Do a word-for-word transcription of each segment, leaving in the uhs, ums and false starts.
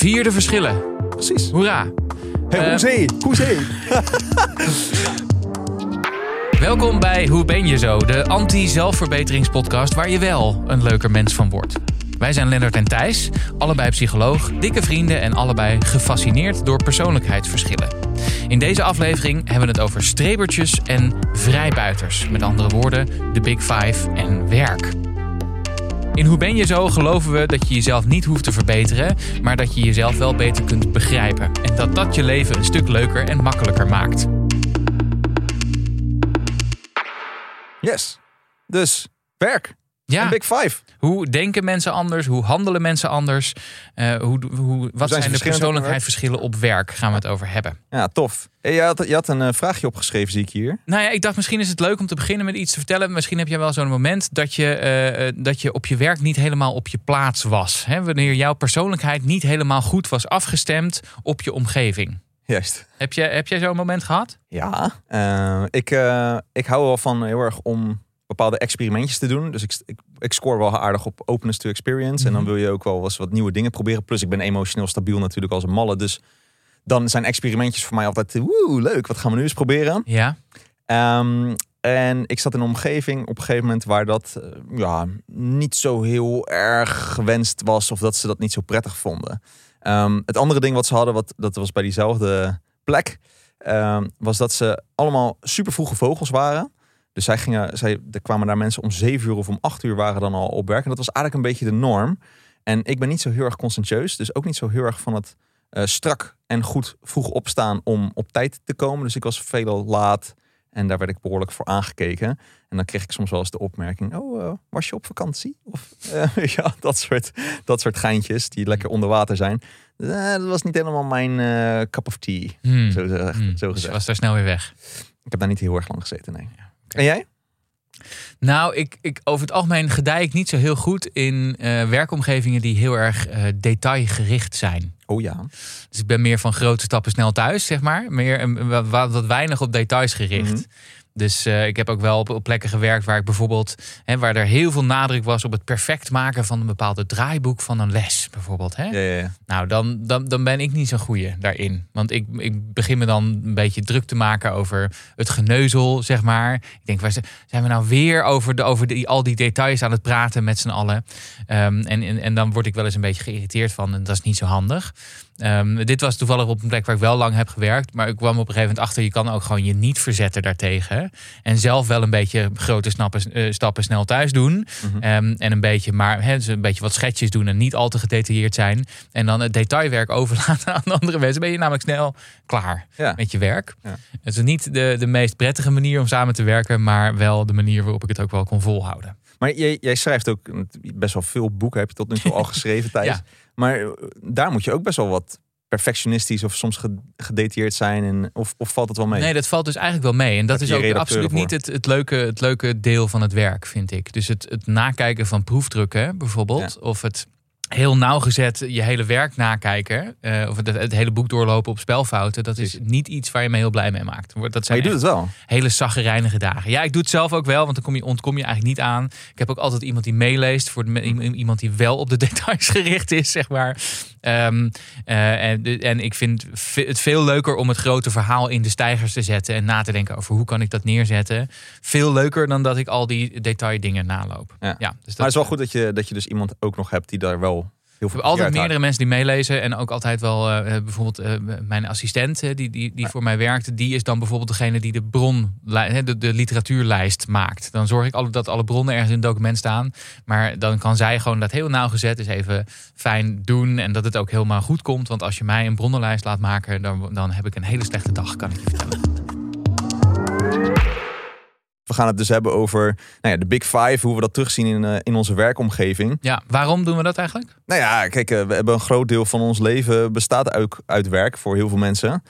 Vier de verschillen. Precies. Hoera. Hey, uh, hoezee, hoezee. Welkom bij Hoe ben je zo? De anti-zelfverbeteringspodcast waar je wel een leuker mens van wordt. Wij zijn Lennart en Thijs, allebei psycholoog, dikke vrienden en allebei gefascineerd door persoonlijkheidsverschillen. In deze aflevering hebben we het over strebertjes en vrijbuiters. Met andere woorden, de Big Five en werk. In Hoe ben je zo geloven we dat je jezelf niet hoeft te verbeteren, maar dat je jezelf wel beter kunt begrijpen. En dat dat je leven een stuk leuker en makkelijker maakt. Yes, dus werk. Ja. Big Five. Hoe denken mensen anders? Hoe handelen mensen anders? Uh, hoe, hoe, wat zijn, zijn de persoonlijkheidsverschillen op werk? Gaan we het over hebben. Ja, tof. Je had, je had een vraagje opgeschreven, zie ik hier. Nou ja, ik dacht misschien is het leuk om te beginnen met iets te vertellen. Misschien heb jij wel zo'n moment dat je, uh, dat je op je werk niet helemaal op je plaats was. Hè? Wanneer jouw persoonlijkheid niet helemaal goed was afgestemd op je omgeving. Juist. Heb jij, heb jij zo'n moment gehad? Ja. Uh, ik, uh, ik hou wel van heel erg om bepaalde experimentjes te doen. Dus ik, ik, ik score wel aardig op openness to experience. Mm-hmm. En dan wil je ook wel eens wat nieuwe dingen proberen. Plus ik ben emotioneel stabiel natuurlijk als een malle. Dus dan zijn experimentjes voor mij altijd woe, leuk. Wat gaan we nu eens proberen? Ja. Um, en ik zat in een omgeving op een gegeven moment waar dat uh, ja, niet zo heel erg gewenst was. Of dat ze dat niet zo prettig vonden. Um, het andere ding wat ze hadden, wat, dat was bij diezelfde plek. Um, was dat ze allemaal super vroege vogels waren. Dus zij gingen, zij, er kwamen daar mensen om zeven uur of om acht uur waren dan al op werk. En dat was eigenlijk een beetje de norm. En ik ben niet zo heel erg conscientieus. Dus ook niet zo heel erg van het uh, strak en goed vroeg opstaan om op tijd te komen. Dus ik was veelal laat. En daar werd ik behoorlijk voor aangekeken. En dan kreeg ik soms wel eens de opmerking. Oh, uh, was je op vakantie? Of uh, ja, dat soort, dat soort geintjes die lekker onder water zijn. Uh, dat was niet helemaal mijn uh, cup of tea. Hmm. Zo, gezegd, hmm. zo gezegd. Dus was daar snel weer weg? Ik heb daar niet heel erg lang gezeten, nee. Ja. En jij? Nou, ik, ik, over het algemeen gedij ik niet zo heel goed in uh, werkomgevingen die heel erg uh, detailgericht zijn. Oh ja. Dus ik ben meer van grote stappen snel thuis, zeg maar. Meer wat, wat weinig op details gericht. Mm-hmm. Dus uh, ik heb ook wel op, op plekken gewerkt waar ik bijvoorbeeld, hè, waar er heel veel nadruk was op het perfect maken van een bepaalde draaiboek van een les, bijvoorbeeld. Hè? Ja, ja, ja. Nou, dan, dan, dan ben ik niet zo'n goeie daarin. Want ik, ik begin me dan een beetje druk te maken over het geneuzel, zeg maar. Ik denk, waar zijn we nou weer over, de, over die, al die details aan het praten met z'n allen? Um, en, en, en dan word ik wel eens een beetje geïrriteerd van, en dat is niet zo handig. Um, dit was toevallig op een plek waar ik wel lang heb gewerkt. Maar ik kwam op een gegeven moment achter, je kan ook gewoon je niet verzetten daartegen. En zelf wel een beetje grote snappen, uh, stappen snel thuis doen. Mm-hmm. Um, en een beetje, maar, he, dus een beetje wat schetsjes doen en niet al te gedetailleerd zijn. En dan het detailwerk overlaten aan andere mensen. Ben je namelijk snel klaar ja. met je werk. Ja. Het is niet de, de meest prettige manier om samen te werken. Maar wel de manier waarop ik het ook wel kon volhouden. Maar jij, jij schrijft ook best wel veel boeken, heb je tot nu toe al geschreven, Thijs. Ja. Maar daar moet je ook best wel wat perfectionistisch of soms gedetailleerd zijn. En of, of valt het wel mee? Nee, dat valt dus eigenlijk wel mee. En dat, dat is ook absoluut niet het, het, leuke, het leuke deel van het werk, vind ik. Dus het, het nakijken van proefdrukken bijvoorbeeld. Ja. Of het heel nauwgezet je hele werk nakijken. Uh, of het, het hele boek doorlopen op spelfouten. Dat is niet iets waar je me heel blij mee maakt. Dat zijn maar je doet het wel. Hele saggerijnige dagen. Ja, ik doe het zelf ook wel. Want dan kom je, ontkom je eigenlijk niet aan. Ik heb ook altijd iemand die meeleest. Voor de, iemand die wel op de details gericht is, zeg maar. Um, uh, en, en ik vind het veel leuker om het grote verhaal in de steigers te zetten. En na te denken over hoe kan ik dat neerzetten. Veel leuker dan dat ik al die detaildingen naloop. Ja. Ja, dus dat maar het is wel goed dat je, dat je dus iemand ook nog hebt die daar wel... We hebben altijd meerdere mensen die meelezen. En ook altijd wel uh, bijvoorbeeld uh, mijn assistent die, die, die ja. voor mij werkt. Die is dan bijvoorbeeld degene die de bron, de, de literatuurlijst maakt. Dan zorg ik al, dat alle bronnen ergens in het document staan. Maar dan kan zij gewoon dat heel nauwgezet is dus even fijn doen. En dat het ook helemaal goed komt. Want als je mij een bronnenlijst laat maken, dan, dan heb ik een hele slechte dag, kan ik je vertellen. We gaan het dus hebben over nou ja, de Big Five, hoe we dat terugzien in, uh, in onze werkomgeving. Ja, waarom doen we dat eigenlijk? Nou ja, kijk, uh, we hebben een groot deel van ons leven bestaat uit, uit werk voor heel veel mensen. Um,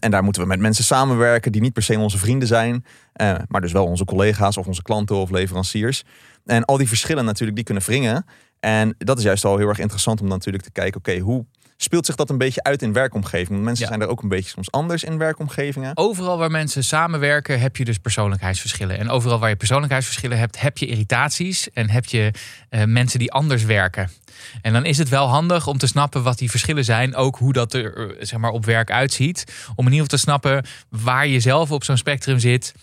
en daar moeten we met mensen samenwerken die niet per se onze vrienden zijn. Uh, maar dus wel onze collega's of onze klanten of leveranciers. En al die verschillen natuurlijk, die kunnen wringen. En dat is juist al heel erg interessant om dan natuurlijk te kijken, oké, okay, hoe speelt zich dat een beetje uit in werkomgeving? Want mensen ja. zijn er ook een beetje soms anders in werkomgevingen. Overal waar mensen samenwerken heb je dus persoonlijkheidsverschillen. En overal waar je persoonlijkheidsverschillen hebt, heb je irritaties. En heb je uh, mensen die anders werken. En dan is het wel handig om te snappen wat die verschillen zijn. Ook hoe dat er uh, zeg maar op werk uitziet. Om in ieder geval te snappen waar je zelf op zo'n spectrum zit.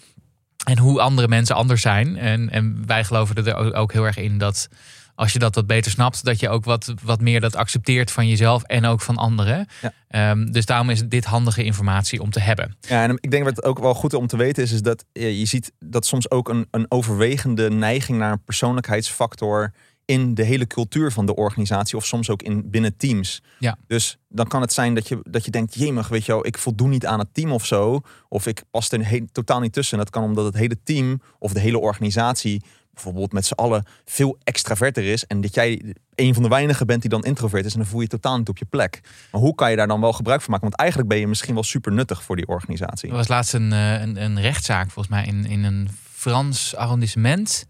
En hoe andere mensen anders zijn. En, en wij geloven er ook heel erg in dat... als je dat wat beter snapt, dat je ook wat, wat meer dat accepteert van jezelf en ook van anderen. Ja. Um, dus daarom is dit handige informatie om te hebben. Ja, en ik denk dat het ook wel goed om te weten is, is dat je ziet dat soms ook een, een overwegende neiging naar een persoonlijkheidsfactor in de hele cultuur van de organisatie of soms ook in binnen teams. Ja. Dus dan kan het zijn dat je, dat je denkt, jemig, weet je wel, ik voldoen niet aan het team of zo. Of ik pas er heel, totaal niet tussen. En dat kan omdat het hele team of de hele organisatie bijvoorbeeld met z'n allen veel extraverter is. En dat jij een van de weinigen bent die dan introvert is. En dan voel je je totaal niet op je plek. Maar hoe kan je daar dan wel gebruik van maken? Want eigenlijk ben je misschien wel super nuttig voor die organisatie. Er was laatst een, een, een rechtszaak volgens mij in, in een Frans arrondissement.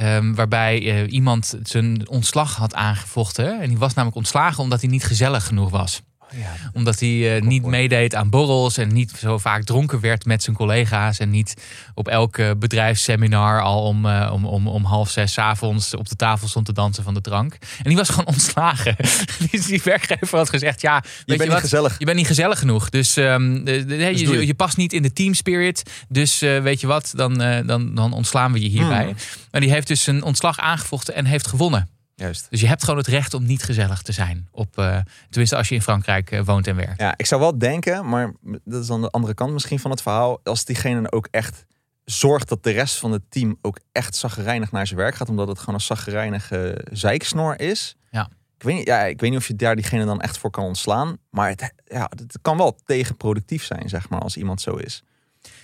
Um, waarbij uh, iemand zijn ontslag had aangevochten. En die was namelijk ontslagen omdat hij niet gezellig genoeg was. Ja, omdat hij uh, niet meedeed aan borrels en niet zo vaak dronken werd met zijn collega's. En niet op elk uh, bedrijfsseminar al om, uh, om, om, om half zes 's avonds op de tafel stond te dansen van de drank. En die was gewoon ontslagen. Dus die werkgever had gezegd, ja, weet je, bent je, niet wat? Gezellig. Je bent niet gezellig genoeg. Dus, um, de, de, de, dus je, je. je past niet in de team spirit. Dus uh, weet je wat, dan, uh, dan, dan ontslaan we je hierbij. Hmm. Maar die heeft dus zijn ontslag aangevochten en heeft gewonnen. Juist. Dus je hebt gewoon het recht om niet gezellig te zijn. Op, uh, tenminste als je in Frankrijk uh, woont en werkt. Ja, ik zou wel denken, maar dat is aan de andere kant misschien van het verhaal. Als diegene ook echt zorgt dat de rest van het team ook echt chagrijnig naar zijn werk gaat. Omdat het gewoon een chagrijnige zeiksnor is. Ja. Ik, weet niet, ja, ik weet niet of je daar diegene dan echt voor kan ontslaan. Maar het, ja, het kan wel tegenproductief zijn, zeg maar, als iemand zo is.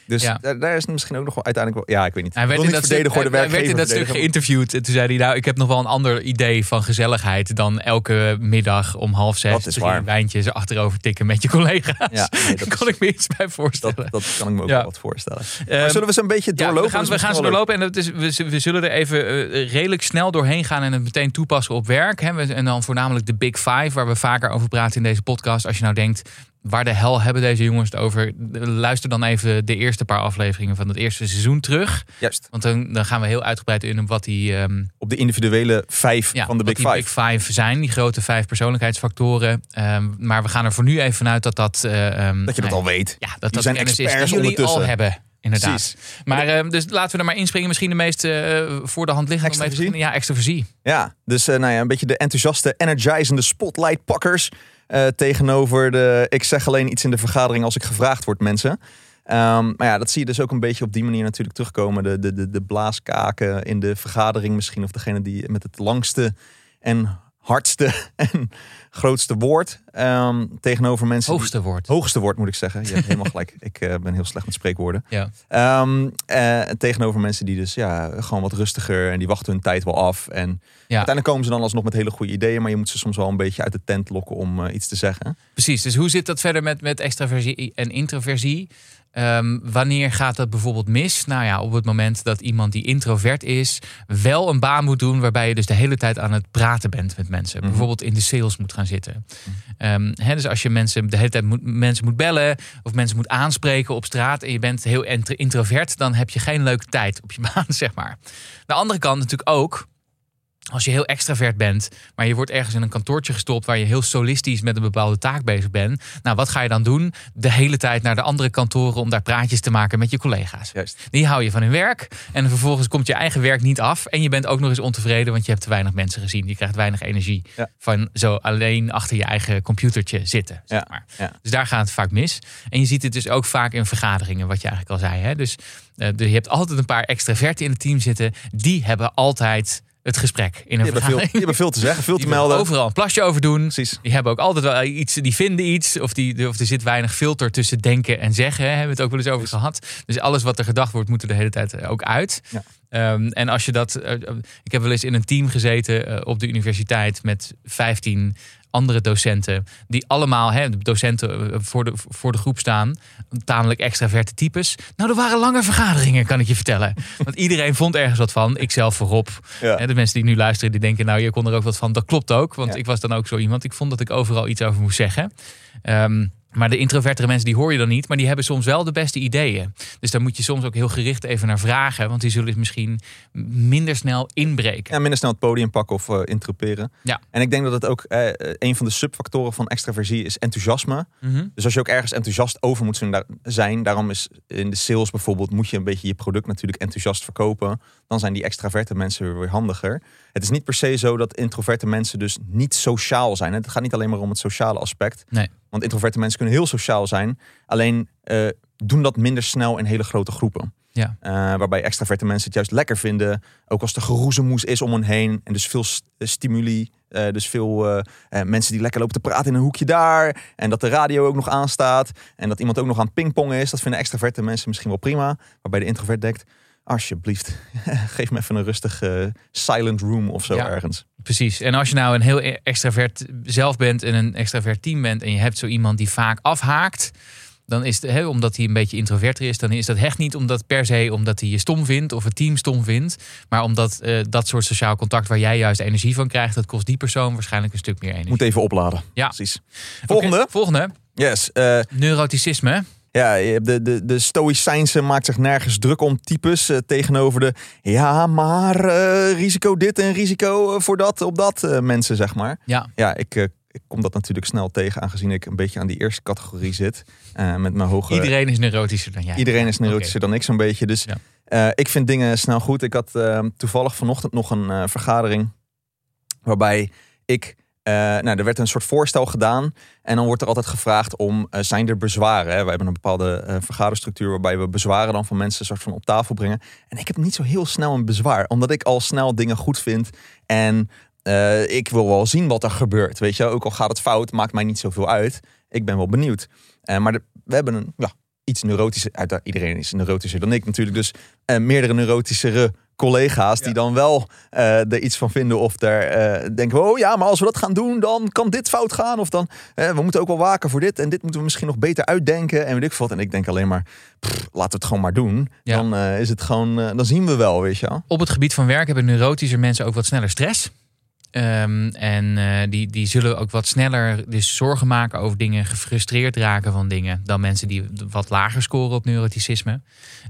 Dus ja. daar, daar is het misschien ook nog wel uiteindelijk wel... Ja, ik weet niet. Hij werd, in dat, stuk, hij werd in dat stuk geïnterviewd. En toen zei hij, nou, ik heb nog wel een ander idee van gezelligheid... dan elke middag om half zes drie wijntjes achterover tikken met je collega's. Ja, nee, dat kon is, ik me iets bij voorstellen. Dat, dat kan ik me ook ja. wel wat voorstellen. Um, zullen we ze een beetje doorlopen? Ja, we gaan, we gaan ze doorlopen en dat is, we, we zullen er even uh, redelijk snel doorheen gaan... en het meteen toepassen op werk. Hè? En dan voornamelijk de Big Five, waar we vaker over praten in deze podcast. Als je nou denkt... waar de hel hebben deze jongens het over? Luister dan even de eerste paar afleveringen van het eerste seizoen terug. Juist. Want dan, dan gaan we heel uitgebreid in op wat die... Um, op de individuele vijf ja, van de Big Five. Big Five zijn, die grote vijf persoonlijkheidsfactoren. Um, maar we gaan er voor nu even vanuit dat dat... Um, dat je dat al weet. Ja, dat dat zijn experts die jullie al hebben. Inderdaad. Precies. Maar uh, dus laten we er maar inspringen. Misschien de meest uh, voor de hand liggende. Extraversie? Ja, extraversie. Ja, dus uh, nou ja, een beetje de enthousiaste, energizende spotlightpakkers... Uh, tegenover de, ik zeg alleen iets in de vergadering als ik gevraagd word, mensen. Um, maar ja, dat zie je dus ook een beetje op die manier natuurlijk terugkomen. De, de, de, de blaaskaken in de vergadering misschien. Of degene die met het langste en hardste en grootste woord um, tegenover mensen... Hoogste die, woord. Hoogste woord, moet ik zeggen. Je hebt helemaal gelijk. Ik uh, ben heel slecht met spreekwoorden. Ja. Um, uh, tegenover mensen die dus ja, gewoon wat rustiger... en die wachten hun tijd wel af. En ja. uiteindelijk komen ze dan alsnog met hele goede ideeën... maar je moet ze soms wel een beetje uit de tent lokken om uh, iets te zeggen. Precies. Dus hoe zit dat verder met, met extraversie en introversie? Um, wanneer gaat dat bijvoorbeeld mis? Nou ja, op het moment dat iemand die introvert is... wel een baan moet doen waarbij je dus de hele tijd aan het praten bent met mensen. Mm-hmm. Bijvoorbeeld in de sales moet gaan zitten. Mm-hmm. Um, he, dus als je mensen de hele tijd moet, mensen moet bellen... of mensen moet aanspreken op straat... en je bent heel introvert... dan heb je geen leuke tijd op je baan, zeg maar. De andere kant natuurlijk ook... als je heel extravert bent, maar je wordt ergens in een kantoortje gestopt... waar je heel solistisch met een bepaalde taak bezig bent. Nou, wat ga je dan doen? De hele tijd naar de andere kantoren... om daar praatjes te maken met je collega's. Juist. Die hou je van hun werk. En vervolgens komt je eigen werk niet af. En je bent ook nog eens ontevreden, want je hebt te weinig mensen gezien. Je krijgt weinig energie ja. van zo alleen achter je eigen computertje zitten. Zeg maar. ja. Ja. Dus daar gaat het vaak mis. En je ziet het dus ook vaak in vergaderingen, wat je eigenlijk al zei. Hè? Dus uh, je hebt altijd een paar extraverten in het team zitten. Die hebben altijd... het gesprek in een die vergadering. Hebben veel, die hebben veel te zeggen, veel die te melden. Overal een plasje over doen. Precies. Die hebben ook altijd wel iets, die vinden iets. Of, die, of er zit weinig filter tussen denken en zeggen. Hè, hebben we het ook wel eens over Precies. gehad. Dus alles wat er gedacht wordt, moet er de hele tijd ook uit. Ja. Um, en als je dat... Uh, ik heb wel eens in een team gezeten uh, op de universiteit met vijftien andere docenten. Die allemaal, hè, docenten voor de, voor de groep staan. Tamelijk extraverte types. Nou, er waren lange vergaderingen, kan ik je vertellen. Want iedereen vond ergens wat van. Ik zelf voorop. Ja. De mensen die nu luisteren, die denken, nou, je kon er ook wat van. Dat klopt ook, want ja. ik was dan ook zo iemand. Ik vond dat ik overal iets over moest zeggen. Um, Maar de introvertere mensen, die hoor je dan niet. Maar die hebben soms wel de beste ideeën. Dus daar moet je soms ook heel gericht even naar vragen. Want die zullen misschien minder snel inbreken. Ja, minder snel het podium pakken of uh, intraperen. Ja. En ik denk dat het ook uh, een van de subfactoren van extraversie is enthousiasme. Mm-hmm. Dus als je ook ergens enthousiast over moet zijn. Daarom is in de sales bijvoorbeeld, moet je een beetje je product natuurlijk enthousiast verkopen. Dan zijn die extraverte mensen weer handiger. Het is niet per se zo dat introverte mensen dus niet sociaal zijn. Het gaat niet alleen maar om het sociale aspect. Nee. Want introverte mensen kunnen heel sociaal zijn. Alleen uh, doen dat minder snel in hele grote groepen. Ja. Uh, waarbij extraverte mensen het juist lekker vinden. Ook als er geroezemoes is om hen heen. En dus veel st- stimuli. Uh, dus veel uh, uh, mensen die lekker lopen te praten in een hoekje daar. En dat de radio ook nog aanstaat. En dat iemand ook nog aan pingpongen is. Dat vinden extraverte mensen misschien wel prima. Waarbij de introvert denkt, alsjeblieft, geef me even een rustig uh, silent room of zo ja, ergens. Precies. En als je nou een heel extravert zelf bent en een extravert team bent en je hebt zo iemand die vaak afhaakt, dan is het, he, omdat hij een beetje introverter is, dan is dat echt niet omdat per se omdat hij je stom vindt of het team stom vindt, maar omdat uh, dat soort sociaal contact waar jij juist energie van krijgt, dat kost die persoon waarschijnlijk een stuk meer energie. Moet even opladen. Ja, precies. Volgende. Okay, volgende. Yes. Uh... Neuroticisme. Ja, de, de, de stoïcijnse maakt zich nergens druk om types. Uh, tegenover de ja, maar uh, risico dit en risico uh, voor dat op dat uh, mensen, zeg maar. Ja, ja ik, uh, ik kom dat natuurlijk snel tegen, aangezien ik een beetje aan die eerste categorie zit. Uh, met mijn hoge... Iedereen is neurotischer dan jij. Iedereen is neurotischer okay. dan ik zo'n beetje. Dus ja. uh, ik vind dingen snel goed. Ik had uh, toevallig vanochtend nog een uh, vergadering waarbij ik... Uh, nou, er werd een soort voorstel gedaan en dan wordt er altijd gevraagd om, uh, zijn er bezwaren? Hè? We hebben een bepaalde uh, vergaderstructuur waarbij we bezwaren dan van mensen soort van op tafel brengen. En ik heb niet zo heel snel een bezwaar, omdat ik al snel dingen goed vind en uh, ik wil wel zien wat er gebeurt. Weet je, ook al gaat het fout, maakt mij niet zoveel uit. Ik ben wel benieuwd. Uh, maar de, we hebben een, ja, iets neurotischer, uiteraard, iedereen is neurotischer dan ik natuurlijk, dus uh, meerdere neurotischere collega's die ja. dan wel uh, er iets van vinden of daar uh, denken, oh ja, maar als we dat gaan doen, dan kan dit fout gaan. Of dan, uh, we moeten ook wel waken voor dit en dit moeten we misschien nog beter uitdenken. En weet ik wat. En ik denk alleen maar, pff, laten we het gewoon maar doen. Ja. Dan uh, is het gewoon, uh, dan zien we wel, weet je wel. Op het gebied van werk hebben neurotische mensen ook wat sneller stress. Um, en uh, die, die zullen ook wat sneller dus zorgen maken over dingen, gefrustreerd raken van dingen dan mensen die wat lager scoren op neuroticisme.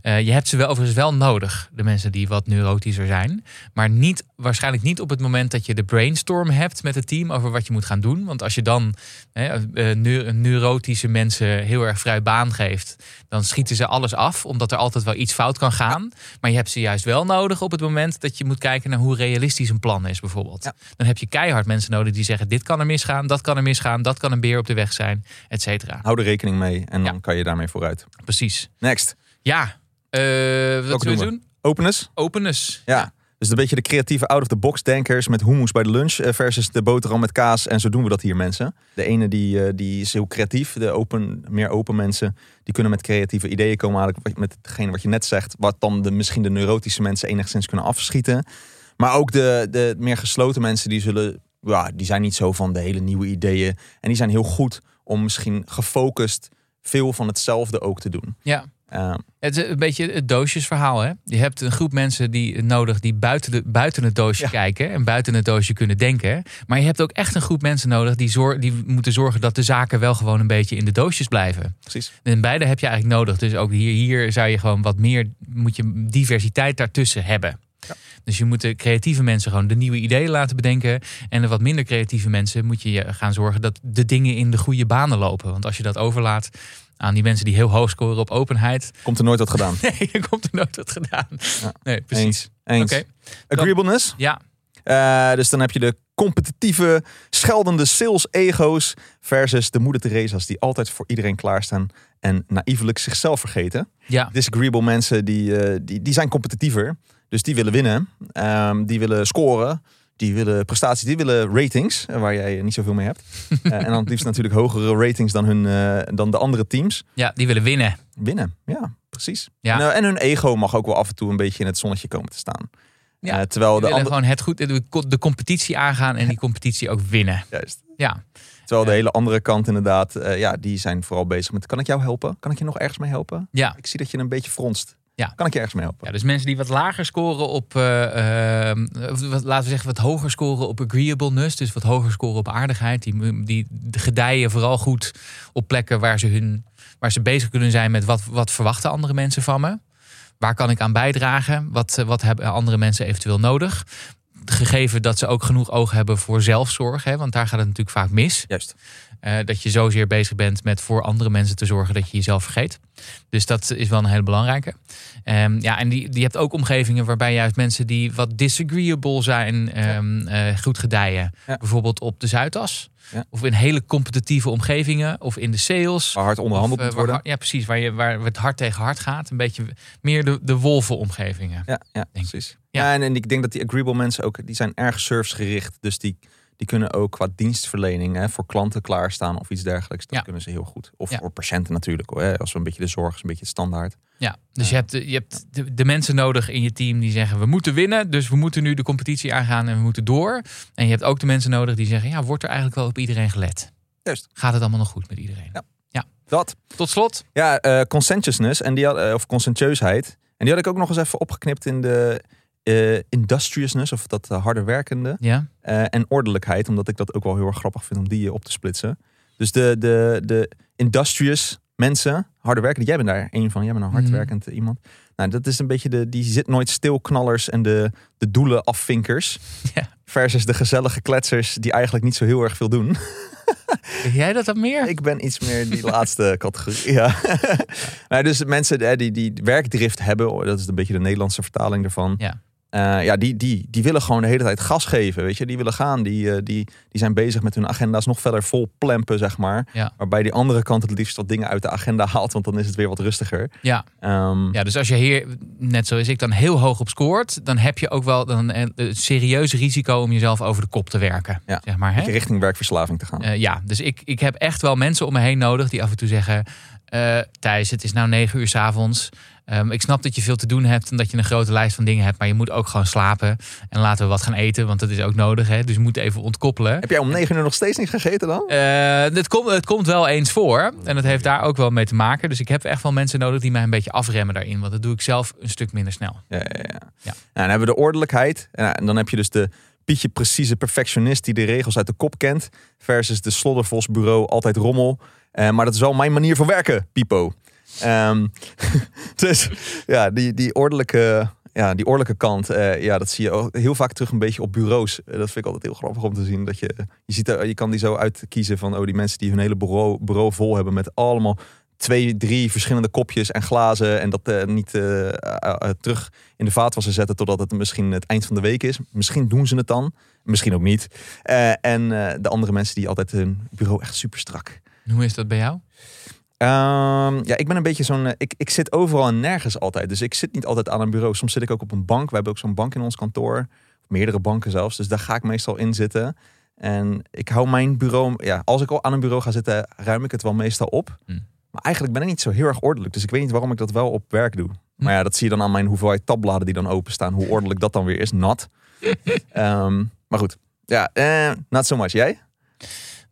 Uh, je hebt ze wel overigens wel nodig, de mensen die wat neurotischer zijn, maar niet, waarschijnlijk niet op het moment dat je de brainstorm hebt met het team over wat je moet gaan doen. Want als je dan hè, neur- neurotische mensen heel erg vrij baan geeft, dan schieten ze alles af, omdat er altijd wel iets fout kan gaan. Maar je hebt ze juist wel nodig op het moment dat je moet kijken naar hoe realistisch een plan is bijvoorbeeld. Ja. Dan heb je keihard mensen nodig die zeggen, dit kan er misgaan, dat kan er misgaan, dat kan een beer op de weg zijn, et cetera. Hou er rekening mee en ja. dan kan je daarmee vooruit. Precies. Next. Ja. Uh, wat zullen we doen? Openness. Openness. Ja. ja. Dus een beetje de creatieve out-of-the-box denkers met hummus bij de lunch versus de boterham met kaas. En zo doen we dat hier, mensen. De ene die, die is heel creatief. De open, meer open mensen, die kunnen met creatieve ideeën komen. Eigenlijk met hetgeen wat je net zegt. Wat dan de, misschien de neurotische mensen enigszins kunnen afschieten. Maar ook de, de meer gesloten mensen, die zullen, ja, die zijn niet zo van de hele nieuwe ideeën. En die zijn heel goed om misschien gefocust veel van hetzelfde ook te doen. Ja. Uh, het is een beetje het doosjesverhaal, hè? Je hebt een groep mensen die nodig die buiten, de, buiten het doosje ja. kijken en buiten het doosje kunnen denken. Maar je hebt ook echt een groep mensen nodig die, zor- die moeten zorgen dat de zaken wel gewoon een beetje in de doosjes blijven. Precies. En beide heb je eigenlijk nodig. Dus ook hier, hier zou je gewoon wat meer, moet je diversiteit daartussen hebben. Ja. Dus je moet de creatieve mensen gewoon de nieuwe ideeën laten bedenken. En de wat minder creatieve mensen moet je gaan zorgen dat de dingen in de goede banen lopen. Want als je dat overlaat aan die mensen die heel hoog scoren op openheid, komt er nooit wat gedaan. Nee, er komt er nooit wat gedaan. Ja. Nee, precies. Eens, eens. Okay. Agreeableness. Ja. Uh, dus dan heb je de competitieve, scheldende sales-ego's versus de moeder Theresa's die altijd voor iedereen klaarstaan en naïevelijk zichzelf vergeten. Ja. Disagreeable mensen die, uh, die, die zijn competitiever. Dus die willen winnen, um, die willen scoren, die willen prestaties, die willen ratings, waar jij niet zoveel mee hebt. uh, en dan het liefst natuurlijk hogere ratings dan, hun, uh, dan de andere teams. Ja, die willen winnen. Winnen, ja. precies. Ja. En, uh, en hun ego mag ook wel af en toe een beetje in het zonnetje komen te staan. Ja, uh, terwijl de andere... gewoon het goed, de competitie aangaan en die competitie ook winnen. Juist. Ja. Terwijl de hele andere kant inderdaad, uh, ja, die zijn vooral bezig met... Kan ik jou helpen? Kan ik je nog ergens mee helpen? Ja. Ik zie dat je een beetje fronst. Ja. Kan ik je ergens mee helpen? Ja, dus mensen die wat lager scoren op... Uh, uh, wat, laten we zeggen, wat hoger scoren op agreeableness. Dus wat hoger scoren op aardigheid. Die, die gedijen vooral goed op plekken waar ze, hun, waar ze bezig kunnen zijn met... Wat, wat verwachten andere mensen van me? Waar kan ik aan bijdragen? Wat, wat hebben andere mensen eventueel nodig? Gegeven dat ze ook genoeg oog hebben voor zelfzorg. Hè? Want daar gaat het natuurlijk vaak mis. Juist. Uh, dat je zozeer bezig bent met voor andere mensen te zorgen dat je jezelf vergeet. Dus dat is wel een hele belangrijke. Um, ja, en die, die hebt ook omgevingen waarbij juist mensen die wat disagreeable zijn, um, uh, goed gedijen. Ja. Bijvoorbeeld op de Zuidas. Ja. Of in hele competitieve omgevingen. Of in de sales. Waar hard onderhandeld of, uh, waar, worden. Ja, precies. Waar, je, waar het hard tegen hard gaat. Een beetje meer de, de wolvenomgevingen. Ja, ja precies. Ja. Ja, en, en ik denk dat die agreeable mensen ook... Die zijn erg servicegericht. Dus die, die kunnen ook qua dienstverlening... Hè, voor klanten klaarstaan of iets dergelijks. Dat ja. kunnen ze heel goed. Of ja. voor patiënten natuurlijk. Hè, als we een beetje de zorg is, een beetje standaard. Ja, dus ja. je hebt, je hebt de, de mensen nodig in je team die zeggen... we moeten winnen, dus we moeten nu de competitie aangaan en we moeten door. En je hebt ook de mensen nodig die zeggen... ja, wordt er eigenlijk wel op iedereen gelet? Juist. Gaat het allemaal nog goed met iedereen? Ja. ja. Dat. Tot slot? Ja, uh, conscientiousness en die had, uh, of conscientieusheid. En die had ik ook nog eens even opgeknipt in de... Uh, industriousness, of dat uh, harder werkende. Ja. Uh, en ordelijkheid, omdat ik dat ook wel heel erg grappig vind om die op te splitsen. Dus de, de, de industrious mensen, harder werkende, jij bent daar één van, jij bent een hardwerkend mm. iemand. Nou, dat is een beetje de, die zit nooit stilknallers en de, de doelen afvinkers. Ja. Versus de gezellige kletsers die eigenlijk niet zo heel erg veel doen. Ben jij dat dan meer? Ik ben iets meer die laatste categorie. Ja. Ja. Nou, dus mensen die, die werkdrift hebben, dat is een beetje de Nederlandse vertaling daarvan. Ja. Uh, ja, die, die, die willen gewoon de hele tijd gas geven, weet je. Die willen gaan, die, uh, die, die zijn bezig met hun agenda's nog verder vol plempen, zeg maar. Ja. Waarbij die andere kant het liefst wat dingen uit de agenda haalt, want dan is het weer wat rustiger. Ja, um, ja dus als je hier, net zoals ik, dan heel hoog op scoort, dan heb je ook wel dan een, een serieus risico om jezelf over de kop te werken. Ja. Zeg maar, hè? Richting werkverslaving te gaan. Uh, ja, dus ik, ik heb echt wel mensen om me heen nodig die af en toe zeggen... Uh, Thijs, het is nou negen uur 's avonds. Um, ik snap dat je veel te doen hebt en dat je een grote lijst van dingen hebt. Maar je moet ook gewoon slapen. En laten we wat gaan eten, want dat is ook nodig. Hè? Dus je moet even ontkoppelen. Heb jij om negen uur nog steeds niet gegeten dan? Uh, het, komt, het komt wel eens voor. En dat heeft daar ook wel mee te maken. Dus ik heb echt wel mensen nodig die mij een beetje afremmen daarin. Want dat doe ik zelf een stuk minder snel. Ja, ja, ja. Ja. Nou, dan hebben we de ordelijkheid. En dan heb je dus de... Pietje precieze perfectionist die de regels uit de kop kent. Versus de sloddervos bureau altijd rommel. Uh, maar dat is wel mijn manier van werken, Pipo. Um, dus ja, die, die, ordelijke, ja, die ordelijke kant. Uh, ja, dat zie je ook heel vaak terug een beetje op bureaus. Uh, dat vind ik altijd heel grappig om te zien. Dat je, je, ziet, uh, je kan die zo uitkiezen van oh, die mensen die hun hele bureau, bureau vol hebben met allemaal... twee, drie verschillende kopjes en glazen... en dat uh, niet uh, uh, uh, terug in de vaatwasser zetten... totdat het misschien het eind van de week is. Misschien doen ze het dan, misschien ook niet. Uh, en uh, de andere mensen die altijd hun bureau echt super strak. En hoe is dat bij jou? Um, ja, ik ben een beetje zo'n... Uh, ik, ik zit overal en nergens altijd. Dus ik zit niet altijd aan een bureau. Soms zit ik ook op een bank. We hebben ook zo'n bank in ons kantoor. Meerdere banken zelfs. Dus daar ga ik meestal in zitten... En ik hou mijn bureau... Ja, als ik al aan een bureau ga zitten... ruim ik het wel meestal op... Hm. Maar eigenlijk ben ik niet zo heel erg ordelijk. Dus ik weet niet waarom ik dat wel op werk doe. Maar ja, dat zie je dan aan mijn hoeveelheid tabbladen die dan openstaan. Hoe ordelijk dat dan weer is. Nat. um, maar goed. Ja, eh, not so much. Jij?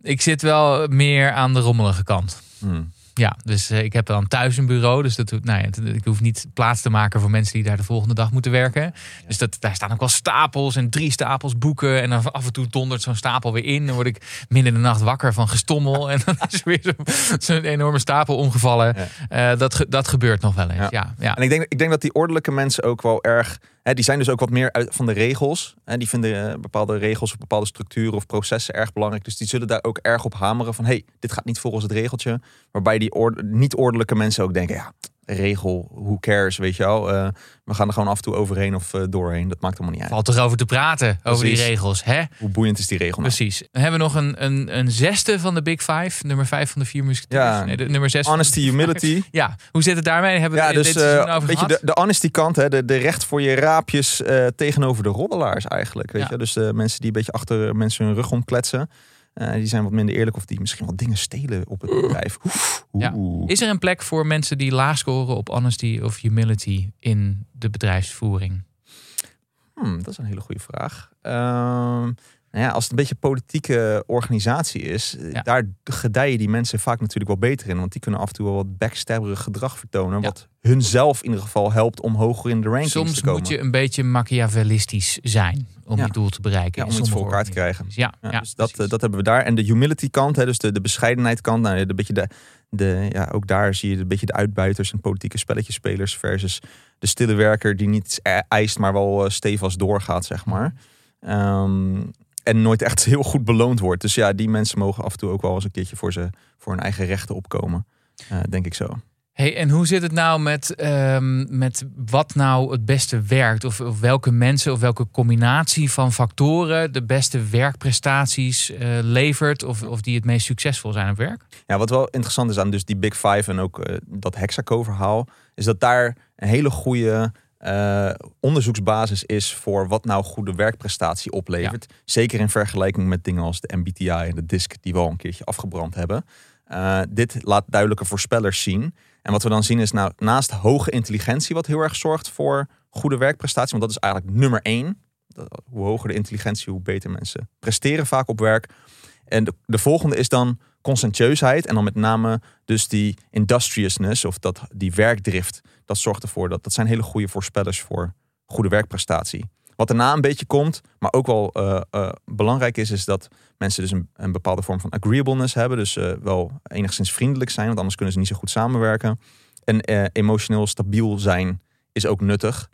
Ik zit wel meer aan de rommelige kant. Hmm. Ja, dus ik heb dan thuis een bureau. Dus dat, nou ja, ik hoef niet plaats te maken voor mensen die daar de volgende dag moeten werken. Dus dat, daar staan ook wel stapels en drie stapels boeken. En dan af en toe dondert zo'n stapel weer in. Dan word ik midden in de nacht wakker van gestommel. En dan is weer zo'n, zo'n enorme stapel omgevallen. Ja. Uh, dat, dat gebeurt nog wel eens, ja. ja, ja. En ik denk, ik denk dat die ordelijke mensen ook wel erg... Hè, die zijn dus ook wat meer uit van de regels. Hè, die vinden uh, bepaalde regels of bepaalde structuren of processen erg belangrijk. Dus die zullen daar ook erg op hameren van... hey, dit gaat niet volgens het regeltje. Waarbij die Orde, niet-ordelijke mensen ook denken... ja, regel, who cares, weet je wel. Uh, we gaan er gewoon af en toe overheen of uh, doorheen. Dat maakt helemaal niet uit. Valt erover te praten, precies, over die regels. Hè? Hoe boeiend is die regel nou? Precies. Dan hebben we nog een, een, een zesde van de Big Five. Nummer vijf van de vier musketeers. Ja, nee, de, nummer zes honesty, humility. Ja, hoe zit het daarmee? Hebben we ja, dus, dit uh, over weet gehad? Je, de, de honesty kant, hè, de, de recht voor je raapjes uh, tegenover de roddelaars eigenlijk. Weet ja. je? Dus uh, mensen die een beetje achter mensen hun rug omkletsen. Uh, die zijn wat minder eerlijk of die misschien wat dingen stelen op het bedrijf. Oef, ja. Is er een plek voor mensen die laag scoren op honesty of humility in de bedrijfsvoering? Hmm, dat is een hele goede vraag. Uh, nou ja, als het een beetje een politieke organisatie is, ja. daar gedijen die mensen vaak natuurlijk wel beter in. Want die kunnen af en toe wel wat backstabberig gedrag vertonen. Ja. Wat hunzelf in ieder geval helpt om hoger in de rankings Soms te komen. Soms moet je een beetje machiavellistisch zijn om ja. je doel te bereiken. Ja, om het voor elkaar te krijgen. Ja, ja, ja, dus dat, uh, dat hebben we daar. En de humility kant, hè, dus de, de bescheidenheid kant. Nou, de, beetje de, de, ja, ook daar zie je een beetje de uitbuiters en politieke spelletjespelers versus de stille werker die niet eist, maar wel stevast doorgaat, zeg maar. Um, en nooit echt heel goed beloond wordt. Dus ja, die mensen mogen af en toe ook wel eens een keertje voor, ze, voor hun eigen rechten opkomen. Uh, denk ik zo. Hey, en hoe zit het nou met, uh, met wat nou het beste werkt? Of, of welke mensen of welke combinatie van factoren de beste werkprestaties uh, levert? Of, of die het meest succesvol zijn op werk? Ja, wat wel interessant is aan dus die Big Five en ook uh, dat Hexaco-verhaal, is dat daar een hele goede uh, onderzoeksbasis is voor wat nou goede werkprestatie oplevert. Ja. Zeker in vergelijking met dingen als de M B T I en de D I S C die we al een keertje afgebrand hebben. Uh, dit laat duidelijke voorspellers zien. En wat we dan zien is nou, naast hoge intelligentie, wat heel erg zorgt voor goede werkprestatie. Want dat is eigenlijk nummer één. Hoe hoger de intelligentie, hoe beter mensen presteren vaak op werk. En de, de volgende is dan conscientieusheid. En dan met name dus die industriousness of dat, die werkdrift. Dat zorgt ervoor dat dat zijn hele goede voorspellers voor goede werkprestatie. Wat daarna een beetje komt, maar ook wel uh, uh, belangrijk is, is dat mensen dus een, een bepaalde vorm van agreeableness hebben. Dus uh, wel enigszins vriendelijk zijn, want anders kunnen ze niet zo goed samenwerken. En uh, emotioneel stabiel zijn is ook nuttig.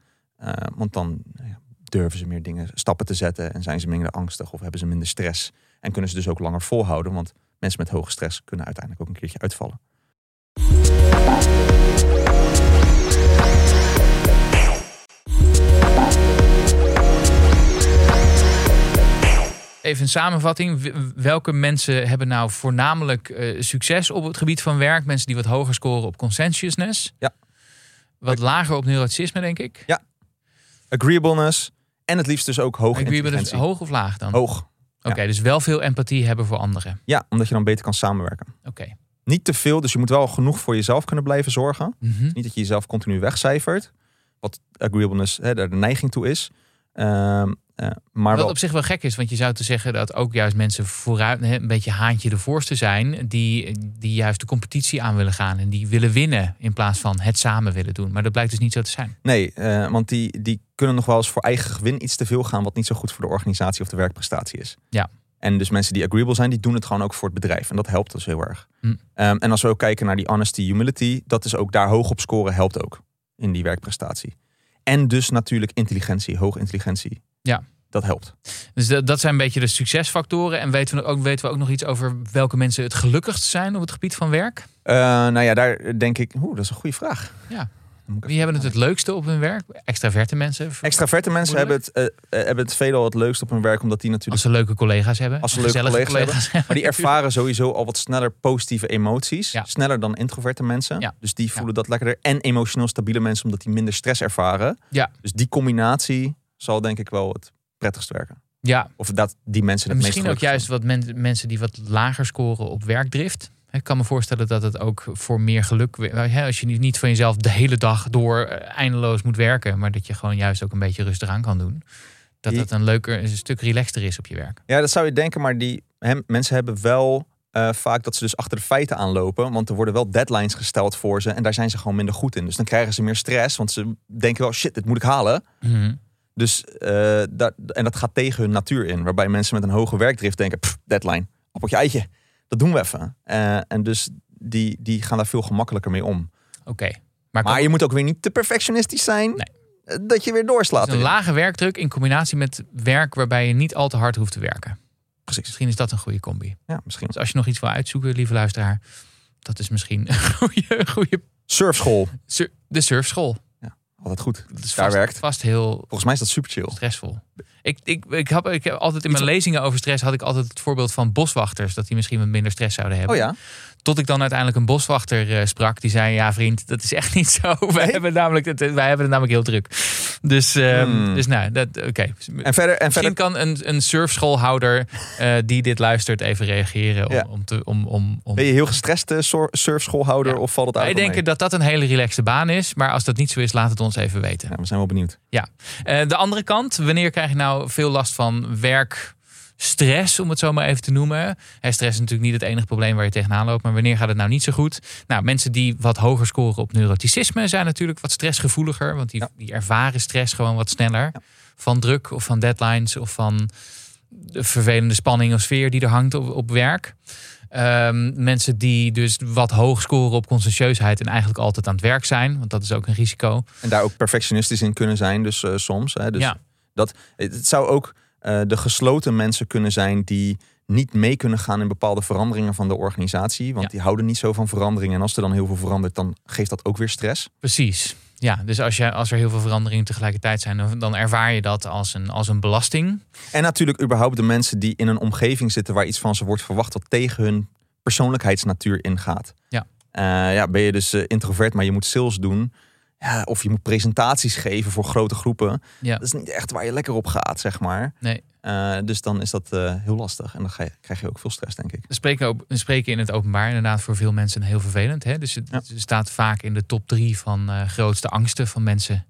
Uh, want dan ja, durven ze meer dingen, stappen te zetten en zijn ze minder angstig of hebben ze minder stress. En kunnen ze dus ook langer volhouden, want mensen met hoge stress kunnen uiteindelijk ook een keertje uitvallen. Even een samenvatting. Welke mensen hebben nou voornamelijk uh, succes op het gebied van werk? Mensen die wat hoger scoren op conscientiousness. Ja. Wat lager op neuroticisme, denk ik. Ja. Agreeableness. En het liefst dus ook hoog intelligentie. Dus hoog of laag dan? Hoog. Oké, okay, ja. Dus wel veel empathie hebben voor anderen. Ja, omdat je dan beter kan samenwerken. Oké. Okay. Niet te veel, dus je moet wel genoeg voor jezelf kunnen blijven zorgen. Mm-hmm. Dus niet dat je jezelf continu wegcijfert. Wat agreeableness, hè, daar de neiging toe is. Uh, Uh, maar wat op zich wel gek is, want je zou te zeggen dat ook juist mensen vooruit een beetje haantje de voorste zijn, die, die juist de competitie aan willen gaan en die willen winnen in plaats van het samen willen doen. Maar dat blijkt dus niet zo te zijn. Nee, uh, want die, die kunnen nog wel eens voor eigen gewin iets te veel gaan wat niet zo goed voor de organisatie of de werkprestatie is. Ja. En dus mensen die agreeable zijn, die doen het gewoon ook voor het bedrijf. En dat helpt dus heel erg. Hm. Um, en als we ook kijken naar die honesty, humility, dat is ook daar hoog op scoren helpt ook in die werkprestatie. En dus natuurlijk intelligentie, hoog intelligentie. Ja. Dat helpt. Dus dat, dat zijn een beetje de succesfactoren. En weten we, ook, weten we ook nog iets over welke mensen het gelukkigst zijn op het gebied van werk? Uh, nou ja, daar denk ik... Oeh, dat is een goede vraag. Ja. Wie hebben het het leukste op hun werk? Extraverte mensen? Extraverte mensen hebben het, uh, hebben het veelal het leukst op hun werk. Omdat die natuurlijk... Als ze leuke collega's hebben. Als ze leuke collega's, collega's hebben. Maar die ervaren sowieso al wat sneller positieve emoties. Ja. Sneller dan introverte mensen. Ja. Dus die voelen ja. dat lekkerder. En emotioneel stabiele mensen, omdat die minder stress ervaren. Ja. Dus die combinatie zal denk ik wel het prettigst werken. Ja. Of dat die mensen het misschien meest ook juist wat men, mensen die wat lager scoren op werkdrift. Ik kan me voorstellen dat het ook voor meer geluk... Als je niet van jezelf de hele dag door eindeloos moet werken, maar dat je gewoon juist ook een beetje rustig aan kan doen. Dat dat een leuker, een stuk relaxter is op je werk. Ja, dat zou je denken, maar die hem, mensen hebben wel uh, vaak dat ze dus achter de feiten aanlopen. Want er worden wel deadlines gesteld voor ze en daar zijn ze gewoon minder goed in. Dus dan krijgen ze meer stress, want ze denken wel, shit, dit moet ik halen. Mm-hmm. Dus, uh, dat, en dat gaat tegen hun natuur in. Waarbij mensen met een hoge werkdrift denken, pff, deadline, appeltje eitje. Dat doen we even. Uh, en dus die, die gaan daar veel gemakkelijker mee om. Oké. Okay, maar maar je moet ook weer niet te perfectionistisch zijn. Nee. Dat je weer doorslaat. Dus een lage werkdruk in combinatie met werk waarbij je niet al te hard hoeft te werken. Precies. Misschien is dat een goede combi. Ja, misschien. Dus als je nog iets wil uitzoeken, lieve luisteraar. Dat is misschien een goede... goede... Surfschool. Sur- de surfschool. Altijd goed. Dat is vast, daar werkt. Vast heel. Volgens mij is dat super chill. Stressvol. Ik, ik, ik, heb, ik heb altijd in mijn lezingen over stress had ik altijd het voorbeeld van boswachters. Dat die misschien wat minder stress zouden hebben. Oh ja. Tot ik dan uiteindelijk een boswachter uh, sprak. Die zei, ja vriend, dat is echt niet zo. Nee? Wij, hebben namelijk, wij hebben het namelijk heel druk. Dus, um, hmm. dus nou, dat, oké. Okay. En verder, en verder... kan een, een surfschoolhouder uh, die dit luistert even reageren. Om, ja. om te, om, om, om... Ben je heel gestreste surfschoolhouder ja. of valt het uit? Wij denken dat dat een hele relaxte baan is. Maar als dat niet zo is, laat het ons even weten. Ja, we zijn wel benieuwd. Ja. Uh, de andere kant, wanneer krijg je nou veel last van werk... stress, om het zo maar even te noemen. He, stress is natuurlijk niet het enige probleem waar je tegenaan loopt. Maar wanneer gaat het nou niet zo goed? Nou, mensen die wat hoger scoren op neuroticisme... zijn natuurlijk wat stressgevoeliger. Want die, ja. die ervaren stress gewoon wat sneller. Ja. Van druk of van deadlines... of van de vervelende spanning of sfeer die er hangt op, op werk. Um, mensen die dus wat hoog scoren op conscientieusheid... en eigenlijk altijd aan het werk zijn. Want dat is ook een risico. En daar ook perfectionistisch in kunnen zijn dus uh, soms. Hè? Dus ja. dat, het zou ook... Uh, de gesloten mensen kunnen zijn die niet mee kunnen gaan in bepaalde veranderingen van de organisatie. Want ja. die houden niet zo van veranderingen. En als er dan heel veel verandert, dan geeft dat ook weer stress. Precies. Ja, dus als, je, als er heel veel veranderingen tegelijkertijd zijn, dan ervaar je dat als een, als een belasting. En natuurlijk überhaupt de mensen die in een omgeving zitten waar iets van ze wordt verwacht dat tegen hun persoonlijkheidsnatuur ingaat. Ja. Uh, ja, ben je dus introvert, maar je moet sales doen. Ja, of je moet presentaties geven voor grote groepen. Ja. Dat is niet echt waar je lekker op gaat, zeg maar. Nee. Uh, dus dan is dat uh, heel lastig. En dan ga je, krijg je ook veel stress, denk ik. Spreken, op, spreken in het openbaar inderdaad voor veel mensen heel vervelend. Hè? Dus het ja. staat vaak in de top drie van uh, grootste angsten van mensen.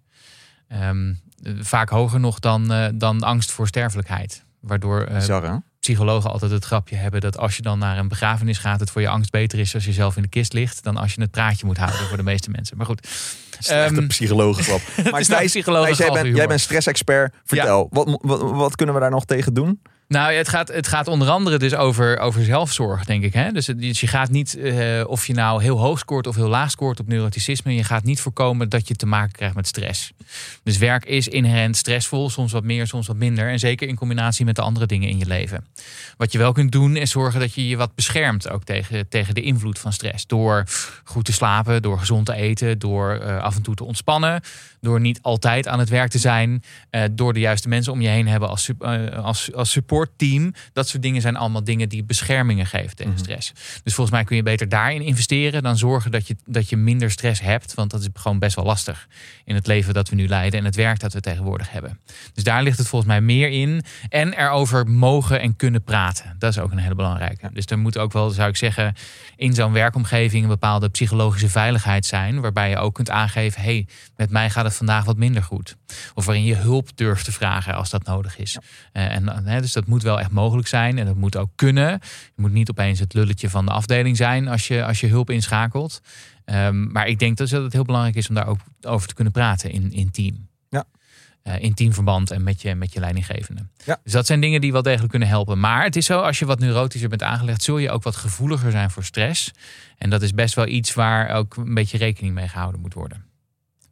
Um, vaak hoger nog dan, uh, dan angst voor sterfelijkheid. Waardoor uh, Bizar, psychologen altijd het grapje hebben... dat als je dan naar een begrafenis gaat... het voor je angst beter is als je zelf in de kist ligt... dan als je het praatje moet houden voor de meeste mensen. Maar goed... Het is echt een psychologengrap. Maar Thijs, jij bent, jij bent stressexpert. Vertel, ja. wat, wat, wat kunnen we daar nog tegen doen? Nou, het gaat, het gaat onder andere dus over, over zelfzorg, denk ik. Hè? Dus, het, dus je gaat niet, uh, of je nou heel hoog scoort of heel laag scoort op neuroticisme... je gaat niet voorkomen dat je te maken krijgt met stress. Dus werk is inherent stressvol, soms wat meer, soms wat minder. En zeker in combinatie met de andere dingen in je leven. Wat je wel kunt doen is zorgen dat je je wat beschermt... ook tegen, tegen de invloed van stress. Door goed te slapen, door gezond te eten, door uh, af en toe te ontspannen... door niet altijd aan het werk te zijn... Uh, door de juiste mensen om je heen hebben als, uh, als, als support... team, dat soort dingen zijn allemaal dingen die beschermingen geven tegen stress. Mm-hmm. Dus volgens mij kun je beter daarin investeren dan zorgen dat je, dat je minder stress hebt, want dat is gewoon best wel lastig in het leven dat we nu leiden en het werk dat we tegenwoordig hebben. Dus daar ligt het volgens mij meer in. En erover mogen en kunnen praten. Dat is ook een hele belangrijke. Dus er moet ook wel, zou ik zeggen, in zo'n werkomgeving een bepaalde psychologische veiligheid zijn, waarbij je ook kunt aangeven, hey, met mij gaat het vandaag wat minder goed. Of waarin je hulp durft te vragen als dat nodig is. Ja. En hè, dus dat Het moet wel echt mogelijk zijn en dat moet ook kunnen. Je moet niet opeens het lulletje van de afdeling zijn als je, als je hulp inschakelt. Um, maar ik denk dat het heel belangrijk is om daar ook over te kunnen praten in, in team. Ja. Uh, in teamverband en met je, met je leidinggevende. Ja. Dus dat zijn dingen die wel degelijk kunnen helpen. Maar het is zo, als je wat neurotischer bent aangelegd... zul je ook wat gevoeliger zijn voor stress. En dat is best wel iets waar ook een beetje rekening mee gehouden moet worden.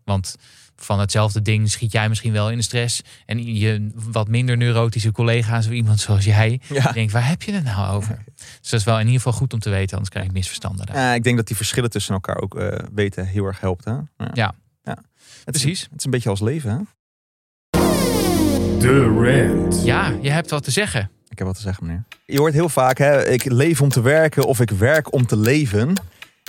Want... van hetzelfde ding schiet jij misschien wel in de stress. En je wat minder neurotische collega's of iemand zoals jij... Ja. denkt, waar heb je het nou over? Dus dat is wel in ieder geval goed om te weten. Anders krijg ik misverstanden daar. Ja, ik denk dat die verschillen tussen elkaar ook uh, weten heel erg helpt. Hè? Ja, ja. ja. Het precies. Is, het is een beetje als leven, hè? De rant. Ja, je hebt wat te zeggen. Ik heb wat te zeggen, meneer. Je hoort heel vaak, hè, ik leef om te werken of ik werk om te leven...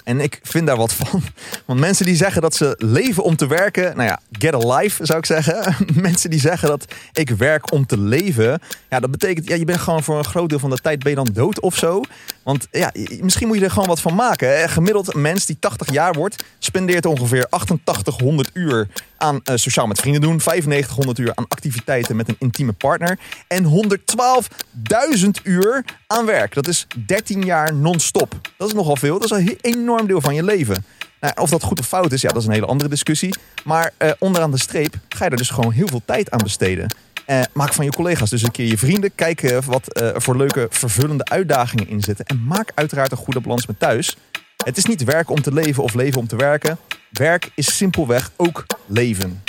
En ik vind daar wat van. Want mensen die zeggen dat ze leven om te werken... Nou ja, get a life zou ik zeggen. Mensen die zeggen dat ik werk om te leven... Ja, dat betekent... Ja, je bent gewoon voor een groot deel van de tijd... ben je dan dood of zo. Want ja, misschien moet je er gewoon wat van maken. Gemiddeld een mens die tachtig jaar wordt... spendeert ongeveer achtentachtighonderd uur... aan uh, sociaal met vrienden doen. vijfennegentighonderd uur aan activiteiten met een intieme partner. En honderdtwaalfduizend uur aan werk. Dat is dertien jaar non-stop. Dat is nogal veel. Dat is een enorm deel van je leven. Nou, of dat goed of fout is, ja, dat is een hele andere discussie. Maar uh, onderaan de streep ga je er dus gewoon heel veel tijd aan besteden. Uh, maak van je collega's dus een keer je vrienden. Kijk uh, wat uh, voor leuke, vervullende uitdagingen in zitten. En maak uiteraard een goede balans met thuis. Het is niet werken om te leven of leven om te werken. Werk is simpelweg ook leven.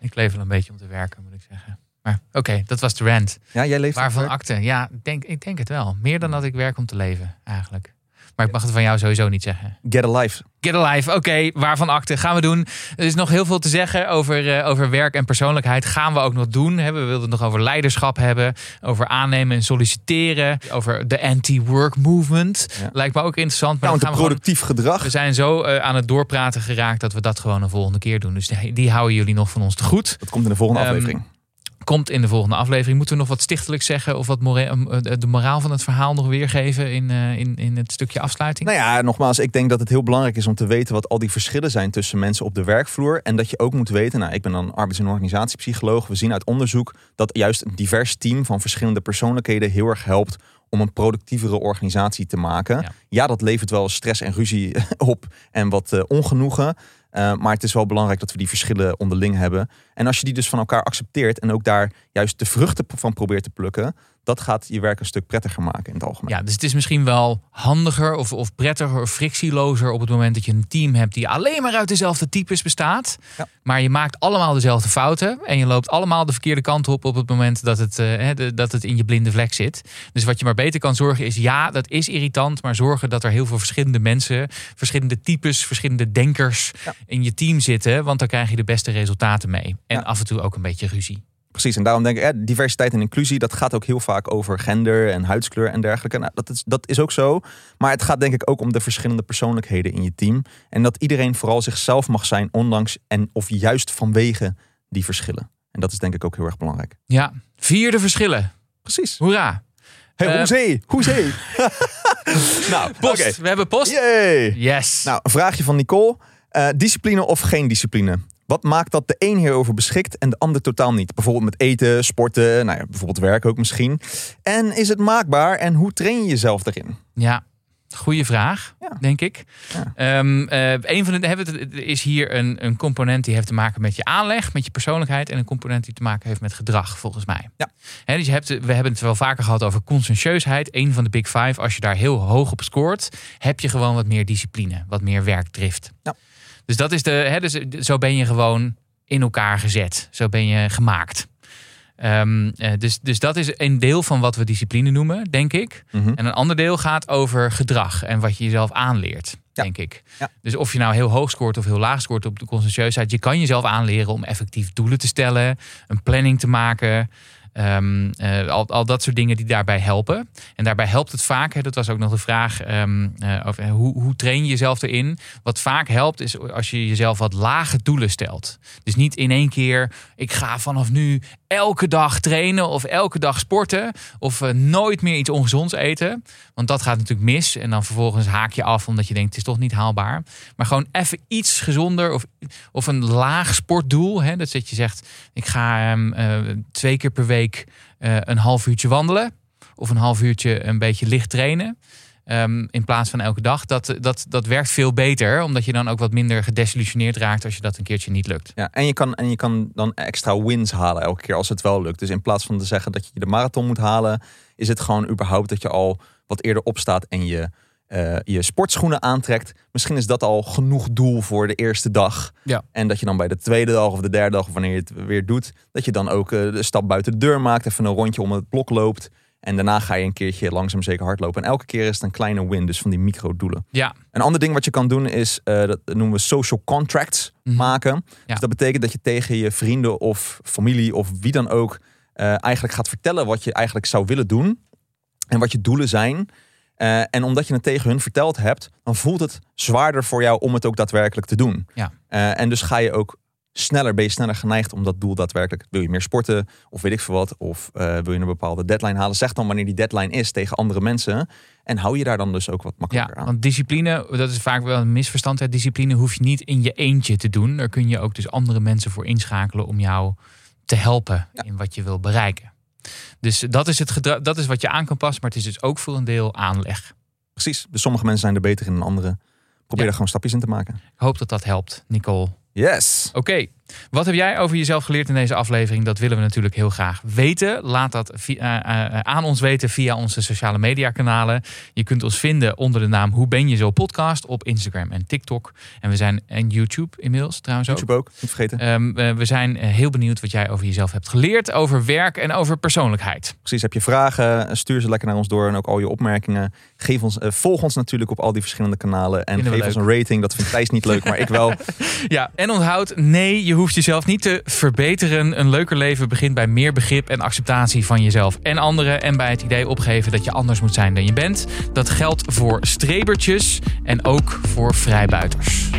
Ik leef wel een beetje om te werken, moet ik zeggen. Maar oké, okay, dat was de rant. Ja, jij leeft. Waarvan acte? Ja, denk, ik denk het wel. Meer dan dat ik werk om te leven, eigenlijk. Maar ik mag het van jou sowieso niet zeggen. Get a life. Get a life. Oké, okay, waarvan akte gaan we doen. Er is nog heel veel te zeggen over, uh, over werk en persoonlijkheid. Gaan we ook nog doen. Hè? We wilden het nog over leiderschap hebben. Over aannemen en solliciteren. Over de anti-work movement. Ja. Lijkt me ook interessant. Maar nou, gaan productief we gewoon, gedrag. We zijn zo uh, aan het doorpraten geraakt dat we dat gewoon een volgende keer doen. Dus die, die houden jullie nog van ons te goed. Dat komt in de volgende um, aflevering. Komt in de volgende aflevering. Moeten we nog wat stichtelijk zeggen of wat mora- de moraal van het verhaal nog weergeven in, in, in het stukje afsluiting? Nou ja, nogmaals, ik denk dat het heel belangrijk is om te weten wat al die verschillen zijn tussen mensen op de werkvloer. En dat je ook moet weten, nou, ik ben dan arbeids- en organisatiepsycholoog. We zien uit onderzoek dat juist een divers team van verschillende persoonlijkheden heel erg helpt om een productievere organisatie te maken. Ja, ja, dat levert wel stress en ruzie op en wat uh, ongenoegen. Uh, maar het is wel belangrijk dat we die verschillen onderling hebben. En als je die dus van elkaar accepteert en ook daar juist de vruchten van probeert te plukken, dat gaat je werk een stuk prettiger maken in het algemeen. Ja, dus het is misschien wel handiger of, of prettiger of frictielozer op het moment dat je een team hebt die alleen maar uit dezelfde types bestaat. Ja. Maar je maakt allemaal dezelfde fouten en je loopt allemaal de verkeerde kant op op het moment dat het, eh, dat het in je blinde vlek zit. Dus wat je maar beter kan zorgen is, ja, dat is irritant, maar zorgen dat er heel veel verschillende mensen, verschillende types, verschillende denkers ja. in je team zitten. Want dan krijg je de beste resultaten mee. En ja. af en toe ook een beetje ruzie. Precies, en daarom denk ik, ja, diversiteit en inclusie, dat gaat ook heel vaak over gender en huidskleur en dergelijke. Nou, dat is, dat is ook zo. Maar het gaat denk ik ook om de verschillende persoonlijkheden in je team. En dat iedereen vooral zichzelf mag zijn, ondanks en of juist vanwege die verschillen. En dat is denk ik ook heel erg belangrijk. Ja, vier de verschillen. Precies. Hoera. Hey, uh, hoezee, hoezee. Nou, post. Okay. We hebben post. Yay. Yes. Nou, een vraagje van Nicole. Uh, discipline of geen discipline? Wat maakt dat de een hierover beschikt en de ander totaal niet? Bijvoorbeeld met eten, sporten, nou ja, bijvoorbeeld werk ook misschien. En is het maakbaar en hoe train je jezelf daarin? Ja, goede vraag, ja. denk ik. Ja. Um, uh, een van de er is hier een, een component die heeft te maken met je aanleg, met je persoonlijkheid. En een component die te maken heeft met gedrag, volgens mij. Ja. He, dus je hebt, we hebben het wel vaker gehad over conscientieusheid. Een van de Big Five, als je daar heel hoog op scoort, heb je gewoon wat meer discipline, wat meer werkdrift. Ja. Dus dat is de. Hè, dus zo ben je gewoon in elkaar gezet. Zo ben je gemaakt. Um, dus, dus dat is een deel van wat we discipline noemen, denk ik. Mm-hmm. En een ander deel gaat over gedrag en wat je jezelf aanleert, ja. denk ik. Ja. Dus of je nou heel hoog scoort of heel laag scoort op de conscientieusheid, je kan jezelf aanleren om effectief doelen te stellen, een planning te maken. Um, uh, al, al dat soort dingen die daarbij helpen. En daarbij helpt het vaak, hè, dat was ook nog de vraag, um, uh, over, hoe, hoe train je jezelf erin? Wat vaak helpt is als je jezelf wat lage doelen stelt. Dus niet in één keer, ik ga vanaf nu elke dag trainen of elke dag sporten of uh, nooit meer iets ongezonds eten. Want dat gaat natuurlijk mis en dan vervolgens haak je af omdat je denkt, het is toch niet haalbaar. Maar gewoon even iets gezonder of, of een laag sportdoel. Hè, dat je zegt, ik ga um, uh, twee keer per week Uh, een half uurtje wandelen of een half uurtje een beetje licht trainen um, in plaats van elke dag. Dat, dat, dat werkt veel beter, omdat je dan ook wat minder gedesillusioneerd raakt als je dat een keertje niet lukt. Ja, en je kan, en je kan dan extra wins halen elke keer als het wel lukt. Dus in plaats van te zeggen dat je de marathon moet halen, is het gewoon überhaupt dat je al wat eerder opstaat en je, uh, je sportschoenen aantrekt. Misschien is dat al genoeg doel voor de eerste dag. Ja. En dat je dan bij de tweede dag of de derde dag, of wanneer je het weer doet, dat je dan ook uh, de stap buiten de deur maakt, even een rondje om het blok loopt. En daarna ga je een keertje langzaam zeker hardlopen. En elke keer is het een kleine win, dus van die microdoelen. Ja. Een ander ding wat je kan doen is, uh, dat noemen we social contracts mm-hmm. maken. Ja. Dus dat betekent dat je tegen je vrienden of familie of wie dan ook uh, eigenlijk gaat vertellen wat je eigenlijk zou willen doen. En wat je doelen zijn. Uh, en omdat je het tegen hun verteld hebt, dan voelt het zwaarder voor jou om het ook daadwerkelijk te doen. Ja. Uh, en dus ga je ook sneller, ben je sneller geneigd om dat doel daadwerkelijk. Wil je meer sporten of weet ik veel wat. Of uh, wil je een bepaalde deadline halen. Zeg dan wanneer die deadline is tegen andere mensen. En hou je daar dan dus ook wat makkelijker ja, aan. Want discipline, dat is vaak wel een misverstand. Hè? Discipline hoef je niet in je eentje te doen. Daar kun je ook dus andere mensen voor inschakelen om jou te helpen ja. in wat je wil bereiken. Dus dat is, het gedra- dat is wat je aan kan passen. Maar het is dus ook voor een deel aanleg. Precies. Dus sommige mensen zijn er beter in dan anderen. Probeer ja. er gewoon stapjes in te maken. Ik hoop dat dat helpt, Nicole. Yes. Oké. Okay. Wat heb jij over jezelf geleerd in deze aflevering? Dat willen we natuurlijk heel graag weten. Laat dat via, uh, aan ons weten via onze sociale media kanalen. Je kunt ons vinden onder de naam Hoe ben je zo podcast op Instagram en TikTok. En we zijn en YouTube inmiddels trouwens ook. YouTube ook, niet vergeten. Um, uh, we zijn heel benieuwd wat jij over jezelf hebt geleerd. Over werk en over persoonlijkheid. Precies, heb je vragen? Stuur ze lekker naar ons door. En ook al je opmerkingen. Geef ons, uh, volg ons natuurlijk op al die verschillende kanalen. En geef leuk. ons een rating. Dat vindt Thijs niet leuk, maar ik wel. Ja, en onthoud, nee, je hoeft jezelf niet te verbeteren. Een leuker leven begint bij meer begrip en acceptatie van jezelf en anderen. En bij het idee opgeven dat je anders moet zijn dan je bent. Dat geldt voor strebertjes en ook voor vrijbuiters.